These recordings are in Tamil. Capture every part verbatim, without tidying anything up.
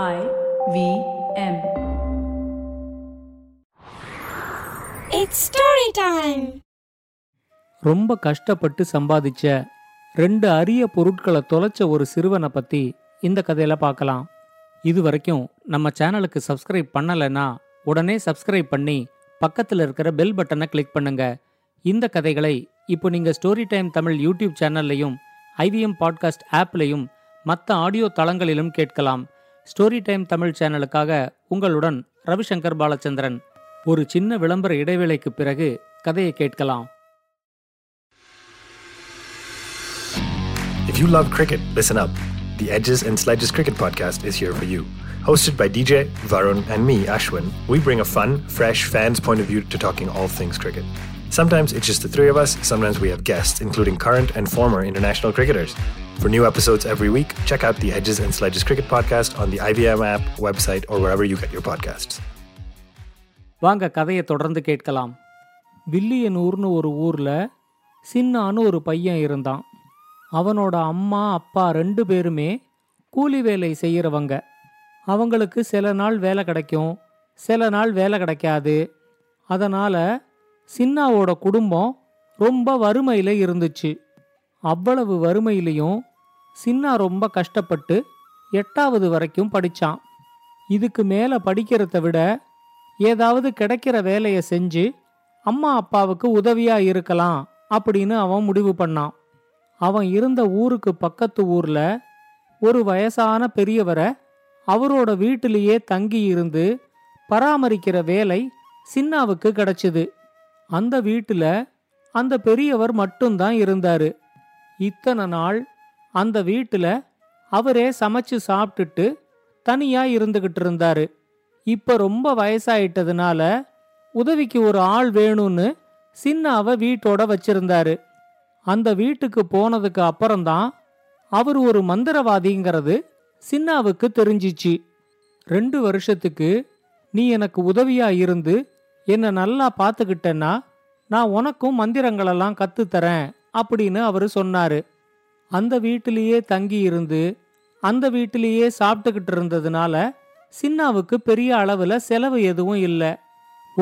I V M. It's story time. ரொம்ப கஷ்டப்பட்டு சம்பாதிச்ச ரெண்டு அரிய பொருட்களை தொலைச்ச ஒரு சிறுவனை பத்தி இந்த கதையில பார்க்கலாம். இது வரைக்கும் நம்ம சேனலுக்கு சப்ஸ்கிரைப் பண்ணலைன்னா உடனே சப்ஸ்கிரைப் பண்ணி பக்கத்தில் இருக்கிற பெல் பட்டனை கிளிக் பண்ணுங்க. இந்த கதைகளை இப்போ நீங்கள் ஸ்டோரி டைம் தமிழ் யூடியூப் சேனல்லையும் ஐவிஎம் பாட்காஸ்ட் ஆப்லையும் மற்ற ஆடியோ தளங்களிலும் கேட்கலாம். ஸ்டோரி டைம் தமிழ் சேனலுக்காக உங்களுடன் ரவிசங்கர் பாலச்சந்திரன். ஒரு சின்ன விளம்பர இடைவேளைக்கு பிறகு கதையை கேட்கலாம். If you love cricket, listen up. The Edges and Sledges cricket podcast is here for you. Hosted by D J, Varun and me, Ashwin, we bring a fun, fresh fans point of view to talking all things cricket. Sometimes it's just the three of us, sometimes we have guests, including current and former international cricketers. For new episodes every week, check out the Edges and Sledges Cricket Podcast on the I V M app, website, or wherever you get your podcasts. வாங்க கதையை தொடர்ந்து கேட்கலாம். வில்லியனூர்னு ஒரு ஊரில் சின்னான்னு ஒரு பையன் இருந்தான். அவனோட அம்மா அப்பா ரெண்டு பேருமே கூலி வேலை செய்கிறவங்க. அவங்களுக்கு சில நாள் வேலை கிடைக்கும், சில நாள் வேலை கிடைக்காது. அதனால் சின்னாவோட குடும்பம் ரொம்ப வறுமையில் இருந்துச்சு. அவ்வளவு வறுமையிலையும் சின்னா ரொம்ப கஷ்டப்பட்டு எட்டாவது வரைக்கும் படித்தான். இதுக்கு மேலே படிக்கிறத விட ஏதாவது கிடைக்கிற வேலையை செஞ்சு அம்மா அப்பாவுக்கு உதவியாக இருக்கலாம் அப்படின்னு அவன் முடிவு பண்ணான். அவன் இருந்த ஊருக்கு பக்கத்து ஊரில் ஒரு வயசான பெரியவரை அவரோட வீட்டிலேயே தங்கியிருந்து பராமரிக்கிற வேலை சின்னாவுக்கு கிடச்சிது. அந்த வீட்டில் அந்த பெரியவர் மட்டும்தான் இருந்தார். இத்தனை நாள் அந்த வீட்டில் அவரே சமைச்சு சாப்பிட்டுட்டு தனியாக இருந்துக்கிட்டு இருந்தார். இப்போ ரொம்ப வயசாயிட்டதுனால உதவிக்கு ஒரு ஆள் வேணும்னு சின்னாவை வீட்டோட வச்சிருந்தாரு. அந்த வீட்டுக்கு போனதுக்கு அப்புறம்தான் அவர் ஒரு மந்திரவாதிங்கிறது சின்னாவுக்கு தெரிஞ்சிச்சு. ரெண்டு வருஷத்துக்கு நீ எனக்கு உதவியாக இருந்து என்னை நல்லா பார்த்துக்கிட்டேன்னா நான் உனக்கும் மந்திரங்களெல்லாம் கற்றுத்தரேன் அப்படின்னு அவர் சொன்னார். அந்த வீட்டிலேயே தங்கி இருந்து அந்த வீட்டிலேயே சாப்பிட்டுக்கிட்டு இருந்ததுனால சின்னாவுக்கு பெரிய அளவில் செலவு எதுவும் இல்லை.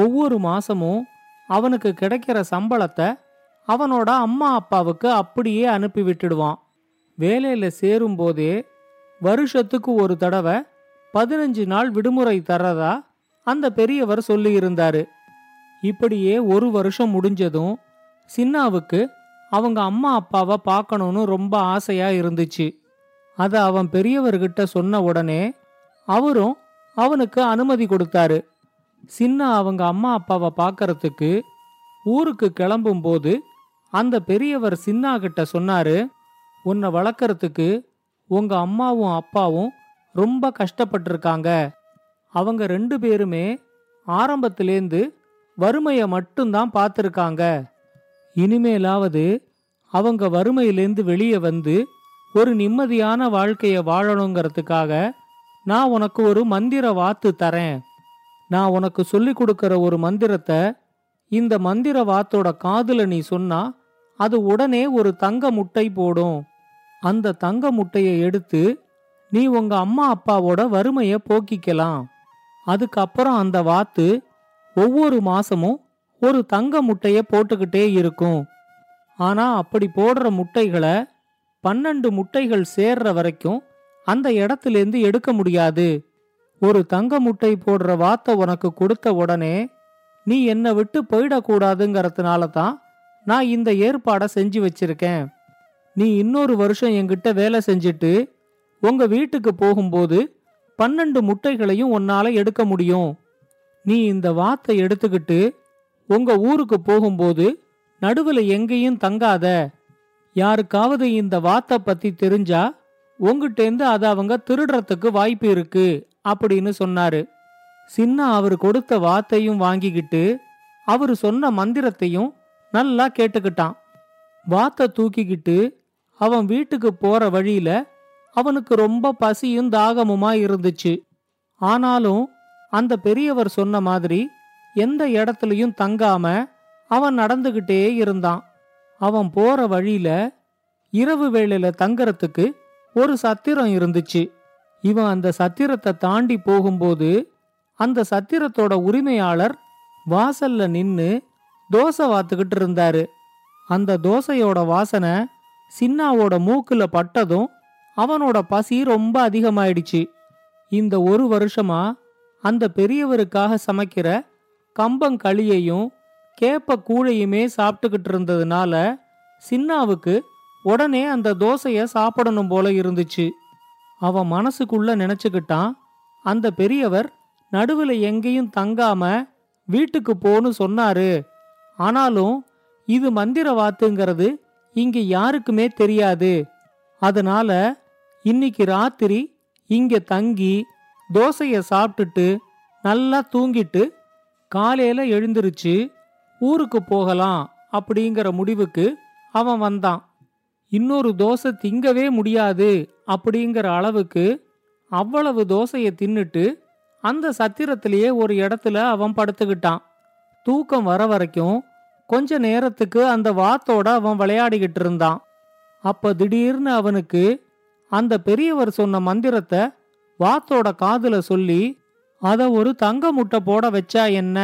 ஒவ்வொரு மாதமும் அவனுக்கு கிடைக்கிற சம்பளத்தை அவனோட அம்மா அப்பாவுக்கு அப்படியே அனுப்பி விட்டுடுவான். வேலையில் சேரும்போதே வருஷத்துக்கு ஒரு தடவை பதினஞ்சு நாள் விடுமுறை தர்றதா அந்த பெரியவர் சொல்லியிருந்தாரு. இப்படியே ஒரு வருஷம் முடிஞ்சதும் சின்னாவுக்கு அவங்க அம்மா அப்பாவை பார்க்கணும்னு ரொம்ப ஆசையா இருந்துச்சு. அதை அவன் பெரியவர்கிட்ட சொன்ன உடனே அவரும் அவனுக்கு அனுமதி கொடுத்தாரு. சின்னா அவங்க அம்மா அப்பாவை பார்க்கறதுக்கு ஊருக்கு கிளம்பும் போது அந்த பெரியவர் சின்னா கிட்ட சொன்னாரு, உன்னை வளர்க்கறதுக்கு உங்க அம்மாவும் அப்பாவும் ரொம்ப கஷ்டப்பட்டிருக்காங்க. அவங்க ரெண்டு பேருமே ஆரம்பத்திலேந்து வறுமையை மட்டும்தான் பார்த்துருக்காங்க. இனிமேலாவது அவங்க வறுமையிலேருந்து வெளியே வந்து ஒரு நிம்மதியான வாழ்க்கையை வாழணுங்கிறதுக்காக நான் உனக்கு ஒரு மந்திர வாத்து தரேன். நான் உனக்கு சொல்லி கொடுக்குற ஒரு மந்திரத்தை இந்த மந்திர வாத்தோட காதுல நீ சொன்னா அது உடனே ஒரு தங்க முட்டை போடும். அந்த தங்க முட்டையை எடுத்து நீ உங்க அம்மா அப்பாவோட வறுமையை போக்கிக்கலாம். அதுக்கப்புறம் அந்த வாத்து ஒவ்வொரு மாசமும் ஒரு தங்க முட்டையை போட்டுக்கிட்டே இருக்கும். ஆனா அப்படி போடுற முட்டைகளை பன்னெண்டு முட்டைகள் சேர்ற வரைக்கும் அந்த இடத்துலேருந்து எடுக்க முடியாது. ஒரு தங்க முட்டை போடுற வாத்தை உனக்கு கொடுத்த உடனே நீ என்னை விட்டு போயிடக்கூடாதுங்கிறதுனால தான் நான் இந்த ஏற்பாடை செஞ்சு வச்சிருக்கேன். நீ இன்னொரு வருஷம் என்கிட்ட வேலை செஞ்சுட்டு உங்க வீட்டுக்கு போகும்போது பன்னெண்டு முட்டைகளையும் உன்னால எடுக்க முடியும். நீ இந்த வாத்தை எடுத்துக்கிட்டு உங்க ஊருக்கு போகும்போது நடுவில் எங்கேயும் தங்காத. யாருக்காவது இந்த வாத்தை பத்தி தெரிஞ்சா உங்ககிட்டேந்து அதை அவங்க திருடுறதுக்கு வாய்ப்பு இருக்கு அப்படின்னு சொன்னாரு. சின்னா அவர் கொடுத்த வாத்தையும் வாங்கிக்கிட்டு அவரு சொன்ன மந்திரத்தையும் நல்லா கேட்டுக்கிட்டான். வாத்தை தூக்கிக்கிட்டு அவன் வீட்டுக்கு போற வழியில அவனுக்கு ரொம்ப பசியும் தாகமுமா இருந்துச்சு. ஆனாலும் அந்த பெரியவர் சொன்ன மாதிரி எந்த இடத்துலையும் தங்காம அவன் நடந்துகிட்டே இருந்தான். அவன் போற வழியில இரவு வேளையில தங்கறதுக்கு ஒரு சத்திரம் இருந்துச்சு. இவன் அந்த சத்திரத்தை தாண்டி போகும்போது அந்த சத்திரத்தோட உரிமையாளர் வாசல்ல நின்னு தோசை வாத்துக்கிட்டு இருந்தாரு. அந்த தோசையோட வாசனை சின்னாவோட மூக்குல பட்டதும் அவனோட பசி ரொம்ப அதிகமாயிடுச்சு. இந்த ஒரு வருஷமா அந்த பெரியவருக்காக சமைக்கிற கம்பங்களியையும் கேப்ப கூழையுமே சாப்பிட்டுக்கிட்டு இருந்ததுனால சின்னாவுக்கு உடனே அந்த தோசைய சாப்பிடணும் போல இருந்துச்சு. அவன் மனசுக்குள்ள நினைச்சுக்கிட்டான், அந்த பெரியவர் நடுவுல எங்கேயும் தங்காம வீட்டுக்கு போன்னு சொன்னாரு, ஆனாலும் இது மந்திரவாத்துங்கிறது இங்க யாருக்குமே தெரியாது, அதனால இன்னைக்கு ராத்திரி இங்க தங்கி தோசைய சாப்பிட்டுட்டு நல்லா தூங்கிட்டு காலையில எழுந்திருச்சு ஊருக்கு போகலாம் அப்படிங்கிற முடிவுக்கு அவன் வந்தான். இன்னொரு தோசை திங்கவே முடியாது அப்படிங்கிற அளவுக்கு அவ்வளவு தோசையை தின்னுட்டு அந்த சத்திரத்திலேயே ஒரு இடத்துல அவன் படுத்துக்கிட்டான். தூக்கம் வர வரைக்கும் கொஞ்ச நேரத்துக்கு அந்த வாத்தோட அவன் விளையாடிக்கிட்டு இருந்தான். அப்ப திடீர்னு அவனுக்கு அந்த பெரியவர் சொன்ன மந்திரத்தை வாத்தோட காதுல சொல்லி அதை ஒரு தங்க முட்டை போட வச்சா என்ன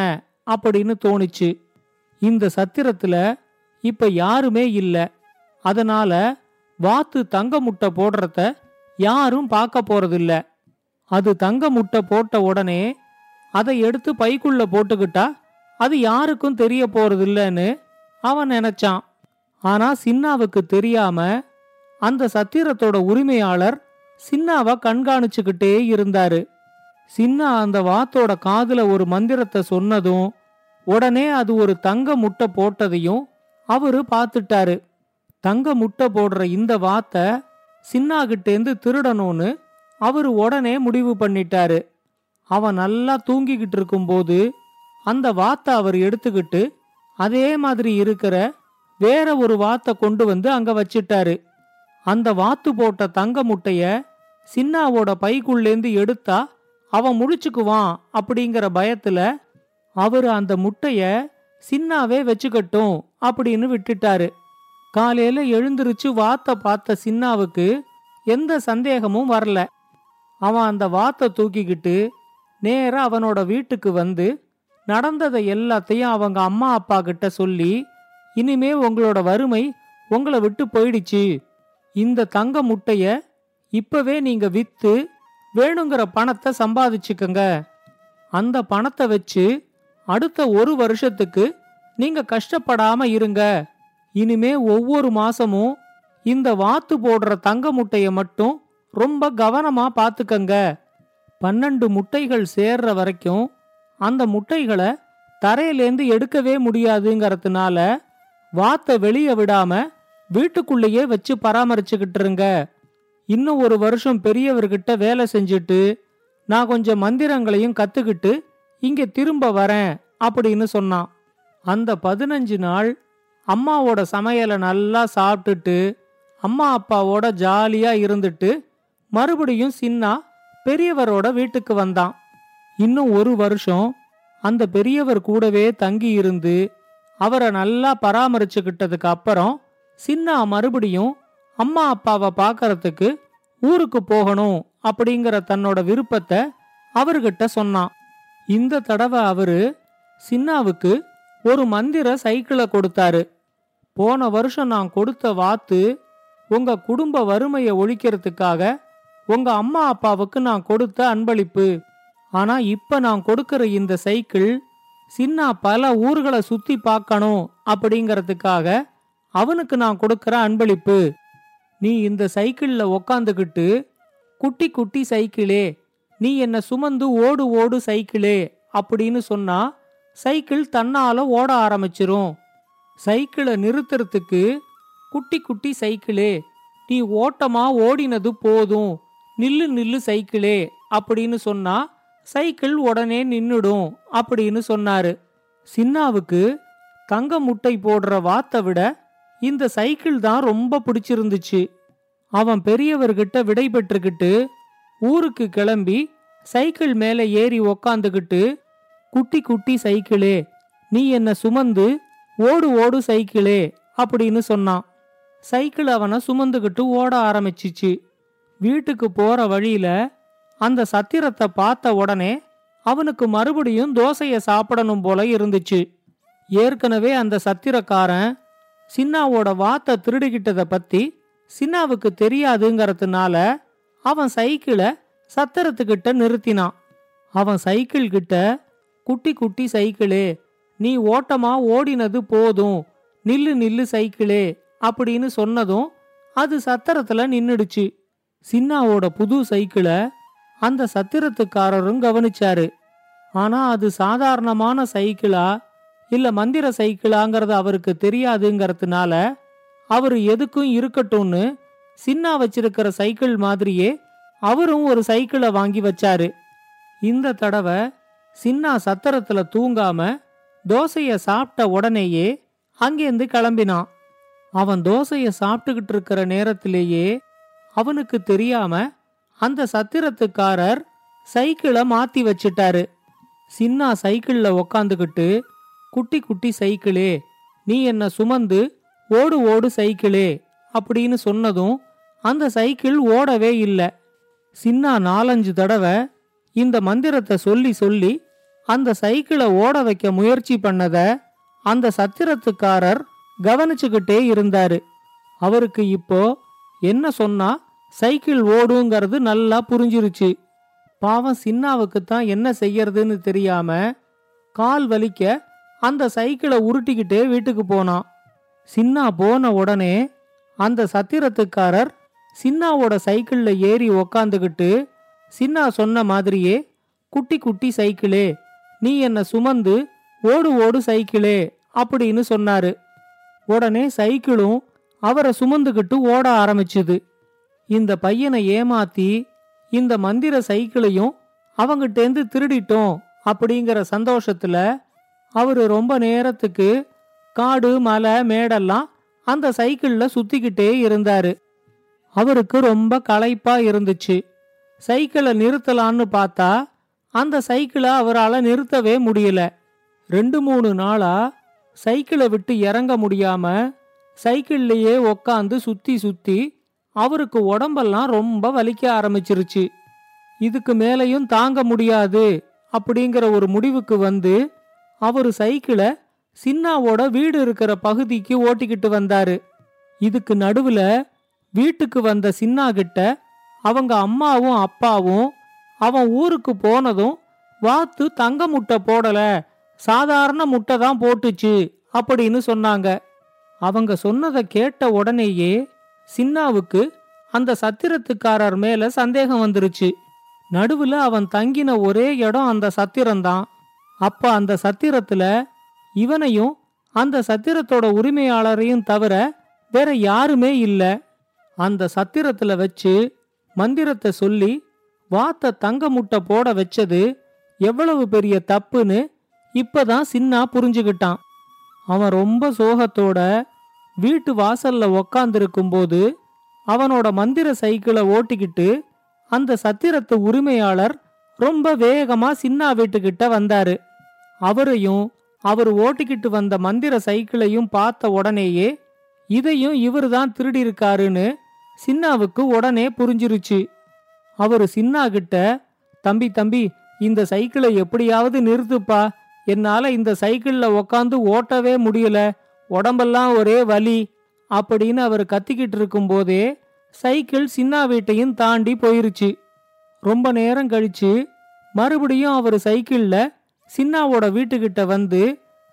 அப்படின்னு தோணிச்சு. இந்த சத்திரத்துல இப்ப யாருமே இல்லை, அதனால வாத்து தங்க முட்டை போடுறத யாரும் பார்க்க போறதில்ல. அது தங்க முட்டை போட்ட உடனே அதை எடுத்து பைக்குள்ள போட்டுக்கிட்டா அது யாருக்கும் தெரிய போறதில்லன்னு அவன் நினைச்சான். ஆனா சின்னாவுக்கு தெரியாம அந்த சத்திரத்தோட உரிமையாளர் சின்னாவை கண்காணிச்சுக்கிட்டே இருந்தாரு. சின்னா அந்த வாத்தோட காதுல ஒரு மந்திரத்தை சொன்னதும் உடனே அது ஒரு தங்க முட்டை போட்டதையும் அவரு பார்த்துட்டாரு. தங்க முட்டை போடுற இந்த வாத்தை சின்னா கிட்டேந்து திருடணும்னு அவரு உடனே முடிவு பண்ணிட்டாரு. அவன் நல்லா தூங்கிக்கிட்டு இருக்கும்போது அந்த வாத்தை அவர் எடுத்துக்கிட்டு அதே மாதிரி இருக்கிற வேற ஒரு வாத்தை கொண்டு வந்து அங்க வச்சிட்டாரு. அந்த வாத்து போட்ட தங்க முட்டைய சின்னாவோட பைக்குள்ளேந்து எடுத்தா அவன் முழிச்சுக்குவான் அப்படிங்கிற பயத்துல அவரு அந்த முட்டைய சின்னாவே வச்சுக்கட்டும் அப்படின்னு விட்டுட்டாரு. காலையில எழுந்திருச்சு வாத்தை பார்த்த சின்னாவுக்கு எந்த சந்தேகமும் வரல. அவன் அந்த வாத்தை தூக்கிக்கிட்டு நேரா அவனோட வீட்டுக்கு வந்து நடந்ததை எல்லாத்தையும் அவங்க அம்மா அப்பா கிட்ட சொல்லி, இனிமே உங்களோட வறுமை உங்களை விட்டு போயிடுச்சு, இந்த தங்க முட்டைய இப்பவே நீங்க வித்து வேணுங்கிற பணத்தை சம்பாதிச்சுக்கங்க, அந்த பணத்தை வச்சு அடுத்த ஒரு வருஷத்துக்கு நீங்க கஷ்டப்படாம இருங்க, இனிமே ஒவ்வொரு மாசமும் இந்த வாத்து போடுற தங்க முட்டைய மட்டும் ரொம்ப கவனமா பாத்துக்கங்க, பன்னெண்டு முட்டைகள் சேர்ற வரைக்கும் அந்த முட்டைகளை தரையிலேந்து எடுக்கவே முடியாதுங்கிறதுனால வாத்தை வெளியே விடாம வீட்டுக்குள்ளேயே வச்சு பராமரிச்சுக்கிட்டு இருங்க, இன்னும் ஒரு வருஷம் பெரியவர்கிட்ட வேலை செஞ்சுட்டு நான் கொஞ்சம் மந்திரங்களையும் கத்துக்கிட்டு இங்க திரும்ப வரேன் அப்படின்னு சொன்னான். அந்த பதினஞ்சு நாள் அம்மாவோட சமையலை நல்லா சாப்பிட்டுட்டு அம்மா அப்பாவோட ஜாலியா இருந்துட்டு மறுபடியும் சின்னா பெரியவரோட வீட்டுக்கு வந்தான். இன்னும் ஒரு வருஷம் அந்த பெரியவர் கூடவே தங்கி இருந்து அவரை நல்லா பராமரிச்சுக்கிட்டதுக்கு அப்புறம் சின்னா மறுபடியும் அம்மா அப்பாவை பார்க்கறதுக்கு ஊருக்கு போகணும் அப்படிங்கிற தன்னோட விருப்பத்தை அவர்கிட்ட சொன்னான். இந்த தடவை அவரு சின்னாவுக்கு ஒரு மந்திர சைக்கிளை கொடுத்தாரு. போன வருஷம் நான் கொடுத்த வாத்து உங்க குடும்ப வறுமையை ஒழிக்கிறதுக்காக உங்க அம்மா அப்பாவுக்கு நான் கொடுத்த அன்பளிப்பு, ஆனா இப்ப நான் கொடுக்கிற இந்த சைக்கிள் சின்னா பல ஊர்களை சுத்தி பார்க்கணும் அப்படிங்கறதுக்காக அவனுக்கு நான் கொடுக்கிற அன்பளிப்பு, நீ இந்த சைக்கிள்ல உக்காந்துக்கிட்டு குட்டி குட்டி சைக்கிளே நீ என்ன சுமந்து ஓடு ஓடு சைக்கிளே அப்படின்னு சொன்னா சைக்கிள் தன்னால ஓட ஆரம்பிச்சிரும், சைக்கிளை நிறுத்துறதுக்கு குட்டி குட்டி சைக்கிளே நீ ஓட்டமா ஓடினது போதும் நில்லு நில்லு சைக்கிளே அப்படின்னு சொன்னா சைக்கிள் உடனே நின்னுடும் அப்படின்னு சொன்னாரு. சின்னாவுக்கு தங்க முட்டை போடுற வாத்தை விட இந்த சைக்கிள் தான் ரொம்ப பிடிச்சிருந்துச்சு. அவன் பெரியவர்கிட்ட விடை பெற்றுக்கிட்டு ஊருக்கு கிளம்பி சைக்கிள் மேல ஏறி உக்காந்துக்கிட்டு குட்டி குட்டி சைக்கிளே நீ என்ன சுமந்து ஓடு ஓடு சைக்கிளே அப்படின்னு சொன்னான். சைக்கிள் அவனை சுமந்துக்கிட்டு ஓட ஆரம்பிச்சிச்சு. வீட்டுக்கு போற வழியில அந்த சத்திரத்தை பார்த்த உடனே அவனுக்கு மறுபடியும் தோசையை சாப்பிடணும் போல இருந்துச்சு. ஏற்கனவே அந்த சத்திரக்காரன் சின்னாவோட வாத்தை திருடிக்கிட்டதை பற்றி சின்னாவுக்கு தெரியாதுங்கிறதுனால அவன் சைக்கிளை சத்திரத்துக்கிட்ட நிறுத்தினான். அவன் சைக்கிள்கிட்ட, குட்டி குட்டி சைக்கிளே, நீ ஓட்டமா ஓடினது போதும், நில்லு நில்லு சைக்கிளே அப்படின்னு சொன்னதும் அது சத்திரத்தில் நின்றுடுச்சு. சின்னாவோட புது சைக்கிளை அந்த சத்திரத்துக்காரரும் கவனிச்சாரு. ஆனா அது சாதாரணமான சைக்கிளா இல்ல மந்திர சைக்கிளாங்கிறது அவருக்கு தெரியாதுங்கிறதுனால அவரு எதுக்கும் இருக்கட்டும்னு சின்னா வச்சிருக்கிற சைக்கிள் மாதிரியே அவரும் ஒரு சைக்கிளை வாங்கி வச்சாரு. இந்த தடவை சின்னா சத்திரத்துல தூங்காம தோசைய சாப்பிட்ட உடனேயே அங்கேருந்து கிளம்பினான். அவன் தோசைய சாப்பிட்டுக்கிட்டு இருக்கிற நேரத்திலேயே அவனுக்கு தெரியாம அந்த சத்திரத்துக்காரர் சைக்கிளை மாத்தி வச்சிட்டாரு. சின்னா சைக்கிள்ல உக்காந்துக்கிட்டு, குட்டி குட்டி சைக்கிளே, நீ என்ன சுமந்து ஓடு ஓடு சைக்கிளே அப்படின்னு சொன்னதும் அந்த சைக்கிள் ஓடவே இல்லை. சின்னா நாலஞ்சு தடவை இந்த மந்திரத்தை சொல்லி சொல்லி அந்த சைக்கிளை ஓட வைக்க முயற்சி பண்ணத அந்த சத்திரத்துக்காரர் கவனிச்சுக்கிட்டே இருந்தாரு. அவருக்கு இப்போ என்ன சொன்னா சைக்கிள் ஓடுங்கிறது நல்லா புரிஞ்சிருச்சு. பாவம் சின்னாவுக்குத்தான் என்ன செய்யறதுன்னு தெரியாம கால் வலிக்க அந்த சைக்கிளை உருட்டிக்கிட்டே வீட்டுக்கு போனான். சின்னா போன உடனே அந்த சத்திரத்துக்காரர் சின்னாவோட சைக்கிள்ல ஏறி உக்காந்துக்கிட்டு சின்னா சொன்ன மாதிரியே, குட்டி குட்டி சைக்கிளே, நீ என்ன சுமந்து ஓடு ஓடு சைக்கிளே அப்படின்னு சொன்னாரு. உடனே சைக்கிளும் அவரை சுமந்துக்கிட்டு ஓட ஆரம்பிச்சுது. இந்த பையனை ஏமாத்தி இந்த மந்திர சைக்கிளையும் அவங்கிட்டேந்து திருடிட்டோம் அப்படிங்கிற சந்தோஷத்துல அவரு ரொம்ப நேரத்துக்கு காடு மலை மேடெல்லாம் அந்த சைக்கிள்ல சுத்திக்கிட்டே இருந்தாரு. அவருக்கு ரொம்ப களைப்பா இருந்துச்சு. சைக்கிளை நிறுத்தலான்னு பார்த்தா அந்த சைக்கிளை அவரால் நிறுத்தவே முடியல. ரெண்டு மூணு நாளா சைக்கிளை விட்டு இறங்க முடியாம சைக்கிள்லேயே உக்காந்து சுத்தி சுத்தி அவருக்கு உடம்பெல்லாம் ரொம்ப வலிக்க ஆரம்பிச்சிருச்சு. இதுக்கு மேலையும் தாங்க முடியாது அப்படிங்கிற ஒரு முடிவுக்கு வந்து அவரு சைக்கிளை சின்னாவோட வீடு இருக்கிற பகுதிக்கு ஓட்டிக்கிட்டு வந்தாரு. இதுக்கு நடுவுல வீட்டுக்கு வந்த சின்னா கிட்ட அவங்க அம்மாவும் அப்பாவும் அவன் ஊருக்கு போனதும் வாத்து தங்க முட்டை போடல, சாதாரண முட்டை தான் போட்டுச்சு அப்படின்னு சொன்னாங்க. அவங்க சொன்னதை கேட்ட உடனேயே சின்னாவுக்கு அந்த சத்திரத்துக்காரர் மேல சந்தேகம் வந்துருச்சு. நடுவுல அவன் தங்கின ஒரே இடம் அந்த சத்திரம்தான். அப்ப அந்த சத்திரத்துல இவனையும் அந்த சத்திரத்தோட உரிமையாளரையும் தவிர வேற யாருமே இல்ல. அந்த சத்திரத்துல வச்சு மந்திரத்தை சொல்லி வாத்த தங்க முட்டை போட வச்சது எவ்வளவு பெரிய தப்புன்னு இப்பதான் சின்னா புரிஞ்சுக்கிட்டான். அவன் ரொம்ப சோகத்தோட வீட்டு வாசல்ல உக்காந்துருக்கும்போது அவனோட மந்திர சைக்கிளை ஓட்டிக்கிட்டு அந்த சத்திரத்து உரிமையாளர் ரொம்ப வேகமா சின்னா வீட்டுக்கிட்ட வந்தாரு. அவரையும் அவர் ஓட்டிக்கிட்டு வந்த மந்திர சைக்கிளையும் பார்த்த உடனேயே இதையும் இவர் தான் திருடி இருக்காருன்னு சின்னாவுக்கு உடனே புரிஞ்சிருச்சு. அவரு சின்னா கிட்ட, தம்பி தம்பி இந்த சைக்கிளை எப்படியாவது நிறுத்துப்பா, என்னால இந்த சைக்கிள்ல உக்காந்து ஓட்டவே முடியல, உடம்பெல்லாம் ஒரே வலி அப்படின்னு அவர் கத்திக்கிட்டு இருக்கும் போதே சைக்கிள் சின்னா வீட்டையும் தாண்டி போயிருச்சு. ரொம்ப நேரம் கழிச்சு மறுபடியும் அவர் சைக்கிள்ல சின்னாவோட வீட்டுக்கிட்ட வந்து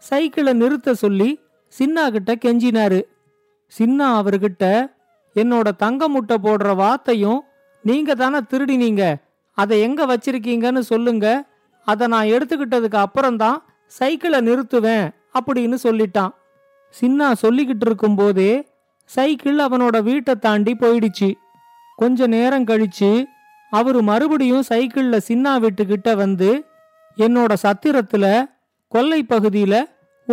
சைக்கிளை நிறுத்த சொல்லி சின்னா கிட்ட கெஞ்சினாரு. சின்னா அவர்கிட்ட, என்னோட தங்க முட்டை போடுற வாத்தையும் நீங்க தானே திருடினீங்க, அதை எங்க வச்சிருக்கீங்கன்னு சொல்லுங்க, அதை நான் எடுத்துக்கிட்டதுக்கு அப்புறம்தான் சைக்கிளை நிறுத்துவேன் அப்படின்னு சொல்லிட்டான். சின்னா சொல்லிக்கிட்டு இருக்கும் போதே சைக்கிள் அவனோட வீட்டை தாண்டி போயிடுச்சு. கொஞ்ச நேரம் கழிச்சு அவரு மறுபடியும் சைக்கிள்ல சின்னா வீட்டுக்கிட்ட வந்து, என்னோட சத்திரத்துல கொல்லை பகுதியில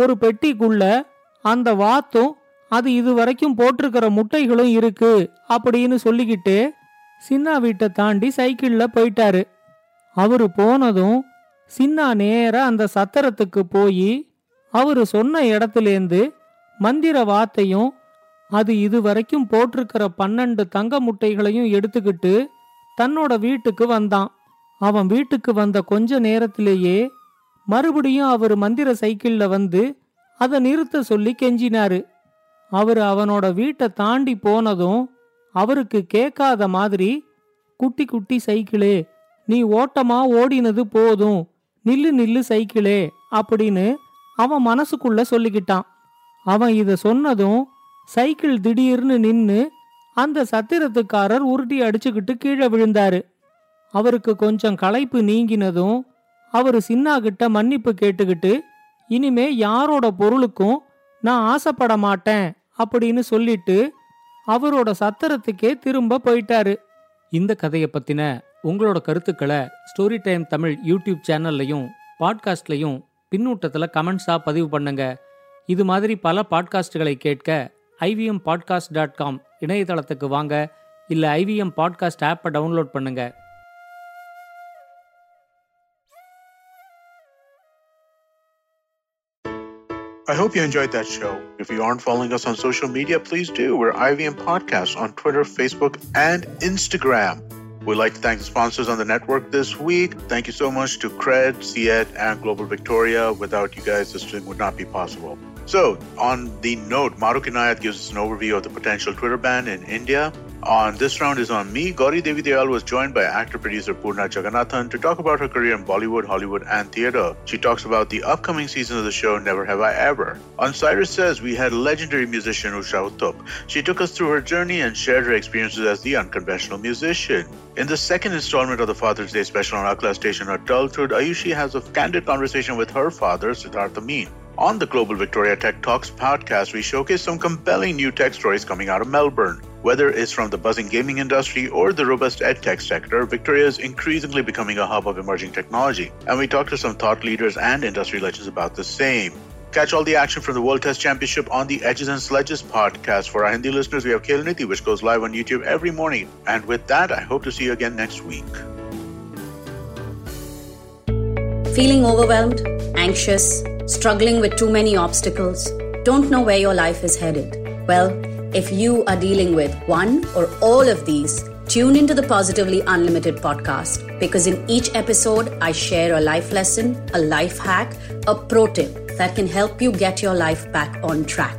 ஒரு பெட்டிக்குள்ள அந்த வாத்தும் அது இதுவரைக்கும் போட்டிருக்கிற முட்டைகளும் இருக்கு அப்படின்னு சொல்லிக்கிட்டு சின்னா வீட்டை தாண்டி சைக்கிள்ல போயிட்டாரு. அவரு போனதும் சின்னா நேர அந்த சத்திரத்துக்கு போய் அவரு சொன்ன இடத்துலேருந்து மந்திர வாத்தையும் அது இதுவரைக்கும் போட்டிருக்கிற பன்னெண்டு தங்க முட்டைகளையும் எடுத்துக்கிட்டு தன்னோட வீட்டுக்கு வந்தான். அவன் வீட்டுக்கு வந்த கொஞ்ச நேரத்திலேயே மறுபடியும் அவர் மந்திர சைக்கிள்ல வந்து அதை நிறுத்த சொல்லி கெஞ்சினாரு. அவர் அவனோட வீட்டை தாண்டி போனதும் அவருக்கு கேட்காத மாதிரி, குட்டி குட்டி சைக்கிளே, நீ ஓட்டமா ஓடினது போதும், நில்லு நில்லு சைக்கிளே அப்படின்னு அவன் மனசுக்குள்ள சொல்லிக்கிட்டான். அவன் இதை சொன்னதும் சைக்கிள் திடீர்னு நின்னு அந்த சத்திரத்துக்காரர் உருட்டி அடிச்சுக்கிட்டு கீழே விழுந்தாரு. அவருக்கு கொஞ்சம் களைப்பு நீங்கினதும் அவரு சின்னா கிட்ட மன்னிப்பு கேட்டுக்கிட்டு, இனிமே யாரோட பொருளுக்கும் நான் ஆசைப்பட மாட்டேன் அப்படின்னு சொல்லிட்டு அவரோட சத்திரத்துக்கே திரும்ப போயிட்டாரு. இந்த கதையை பத்தின உங்களோட கருத்துக்களை ஸ்டோரி டைம் தமிழ் யூடியூப் சேனல்லையும் பாட்காஸ்ட்லையும் பின்னூட்டத்தில் கமெண்ட்ஸாக பதிவு பண்ணுங்க. இது மாதிரி பல பாட்காஸ்டுகளை கேட்க ஐவிஎம் பாட்காஸ்ட் டாட் காம் இணையதளத்துக்கு வாங்க, இல்லை ஐவிஎம் பாட்காஸ்ட் ஆப்பை டவுன்லோட் பண்ணுங்க. I hope you enjoyed that show. If you aren't following us on social media, please do. We're I V M Podcasts on Twitter, Facebook, and Instagram. We'd like to thank the sponsors on the network this week. Thank you so much to Cred, Siet, and Global Victoria. Without you guys, this thing would not be possible. So, on the note, Madhu Kanayath gives us an overview of the potential Twitter ban in India. On this round is on me. Gauri Devi Dayal was joined by actor-producer Poorna Jagannathan to talk about her career in Bollywood, Hollywood, and theatre. She talks about the upcoming season of the show, Never Have I Ever. On Cyrus Says, we had legendary musician Usha Uthup. She took us through her journey and shared her experiences as the unconventional musician. In the second installment of the Father's Day special on Akla Station, Adulthood, Ayushi has a candid conversation with her father, Siddharth Meen. On the Global Victoria Tech Talks podcast, we showcase some compelling new tech stories coming out of Melbourne. Whether it's from the buzzing gaming industry or the robust edtech sector, Victoria is increasingly becoming a hub of emerging technology, and we talked to some thought leaders and industry legends about the same. Catch all the action from the World Test Championship on the Edges and Sledges podcast. For our Hindi listeners, we have Kailanithi, which goes live on YouTube every morning. And with that, I hope to see you again next week. Feeling overwhelmed, anxious, struggling with too many obstacles, don't know where your life is headed? Well, if you are dealing with one or all of these, tune into the Positively Unlimited podcast, because in each episode, I share a life lesson, a life hack, a pro tip that can help you get your life back on track.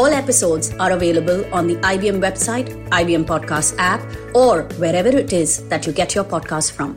All episodes are available on the I B M website, I B M Podcast app, or wherever it is that you get your podcast from.